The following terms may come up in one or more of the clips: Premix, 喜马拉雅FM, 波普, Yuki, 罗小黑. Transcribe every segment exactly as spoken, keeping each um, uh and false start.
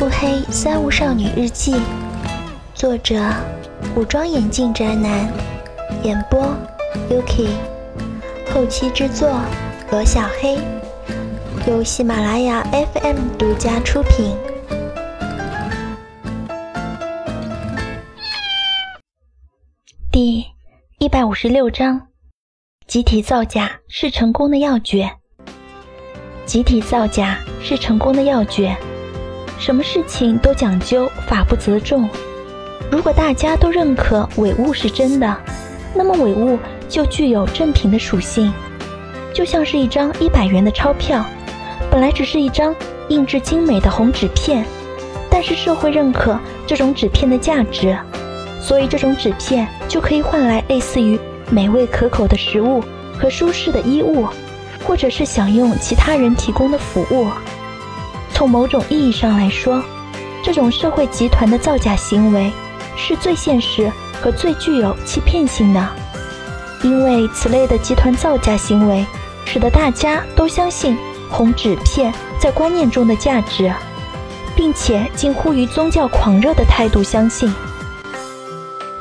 腹黑三无少女日记》，作者武装眼镜宅男，演播 Yuki， 后期制作罗小黑，由喜马拉雅 F M 独家出品。第一百五十六章：集体造假是成功的要诀。集体造假是成功的要诀。什么事情都讲究法不责众。如果大家都认可伪物是真的，那么伪物就具有正品的属性。就像是一张一百元的钞票，本来只是一张印制精美的红纸片，但是社会认可这种纸片的价值，所以这种纸片就可以换来类似于美味可口的食物和舒适的衣物，或者是享用其他人提供的服务。从某种意义上来说，这种社会集团的造假行为是最现实和最具有欺骗性的，因为此类的集团造假行为使得大家都相信红纸片在观念中的价值，并且近乎于宗教狂热的态度相信。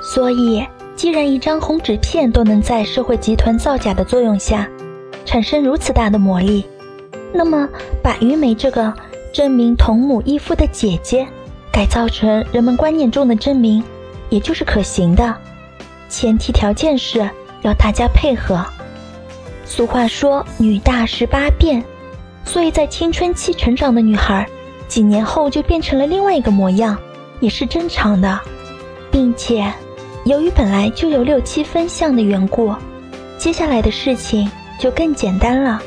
所以既然一张红纸片都能在社会集团造假的作用下产生如此大的魔力，那么把于梅这个真名同母异父的姐姐改造成人们观念中的真名，也就是可行的，前提条件是要大家配合。俗话说女大十八变，所以在青春期成长的女孩几年后就变成了另外一个模样，也是正常的。并且由于本来就有六七分像的缘故，接下来的事情就更简单了。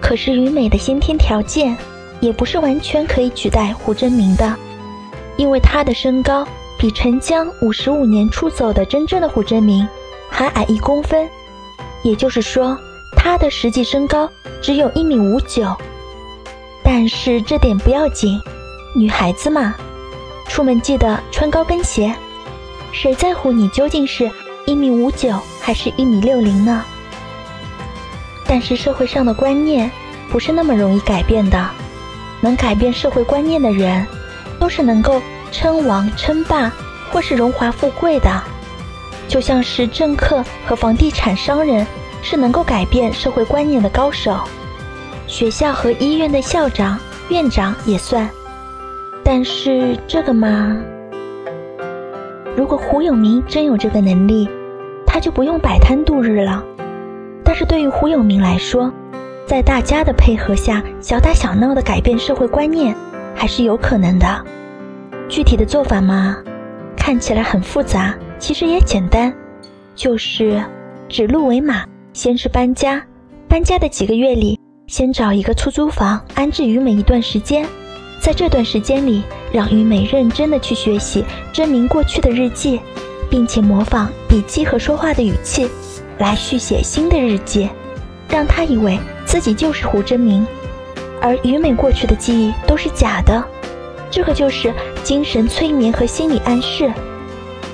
可是于美的先天条件也不是完全可以取代胡真明的，因为她的身高比陈江五十五年出走的真正的胡真明还矮一公分，也就是说她的实际身高只有一米五九。但是这点不要紧，女孩子嘛，出门记得穿高跟鞋。谁在乎你究竟是一米五九还是一米六零呢？但是社会上的观念不是那么容易改变的，能改变社会观念的人，都是能够称王称霸或是荣华富贵的。就像是政客和房地产商人是能够改变社会观念的高手，学校和医院的校长、院长也算。但是这个嘛，如果胡有明真有这个能力，他就不用摆摊度日了。但是对于胡有明来说，在大家的配合下小打小闹的改变社会观念还是有可能的。具体的做法嘛，看起来很复杂，其实也简单，就是指鹿为马，先是搬家，搬家的几个月里先找一个出租房安置于美一段时间，在这段时间里让于美认真的去学习真明过去的日记，并且模仿笔记和说话的语气来续写新的日记，让他以为自己就是胡真明，而于美过去的记忆都是假的。这个就是精神催眠和心理暗示。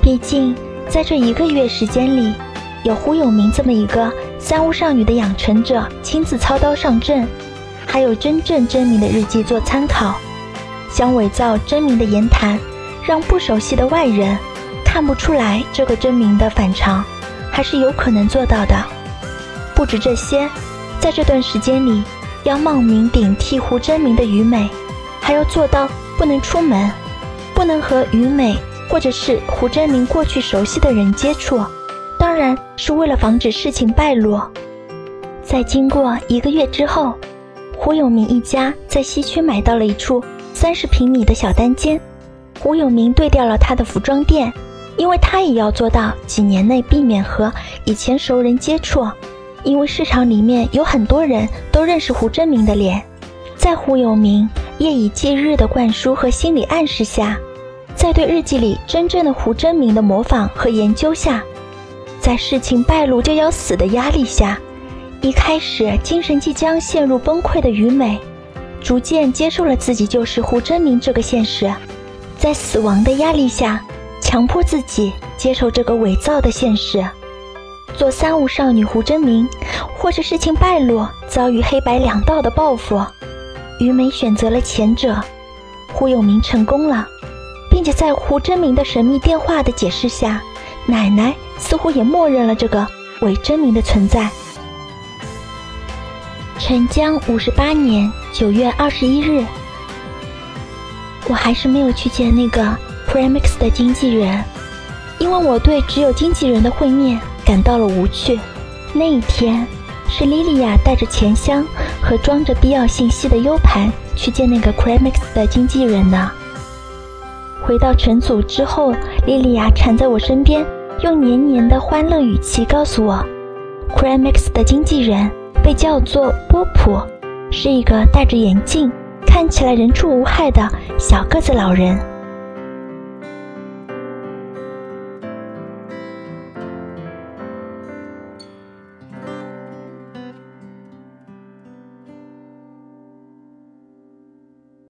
毕竟在这一个月时间里，有胡有明这么一个三无少女的养成者亲自操刀上阵，还有真正真明的日记做参考，想伪造真明的言谈，让不熟悉的外人看不出来这个真明的反常，还是有可能做到的。不止这些，在这段时间里要冒名顶替胡真明的于美，还要做到不能出门，不能和于美或者是胡真明过去熟悉的人接触，当然是为了防止事情败落。在经过一个月之后，胡有明一家在西区买到了一处三十平米的小单间。胡有明对调了他的服装店，因为他也要做到几年内避免和以前熟人接触，因为市场里面有很多人都认识胡真明的脸。在胡有明夜以继日的灌输和心理暗示下，在对日记里真正的胡真明的模仿和研究下，在事情败露就要死的压力下，一开始精神即将陷入崩溃的于美逐渐接受了自己就是胡真明这个现实，在死亡的压力下强迫自己接受这个伪造的现实，做三无少女胡真明，或是事情败落遭遇黑白两道的报复。于美选择了前者，胡有明成功了，并且在胡真明的神秘电话的解释下，奶奶似乎也默认了这个伪真明的存在。陈江五十八年九月二十一日，我还是没有去见那个 Premix 的经纪人，因为我对只有经纪人的会面感到了无趣。那一天是莉莉亚带着钱箱和装着必要信息的 U 盘去见那个 Premix 的经纪人的。回到陈组之后，莉莉亚缠在我身边，用黏黏的欢乐语气告诉我 Premix 的经纪人被叫做波普，是一个戴着眼镜看起来人畜无害的小个子老人。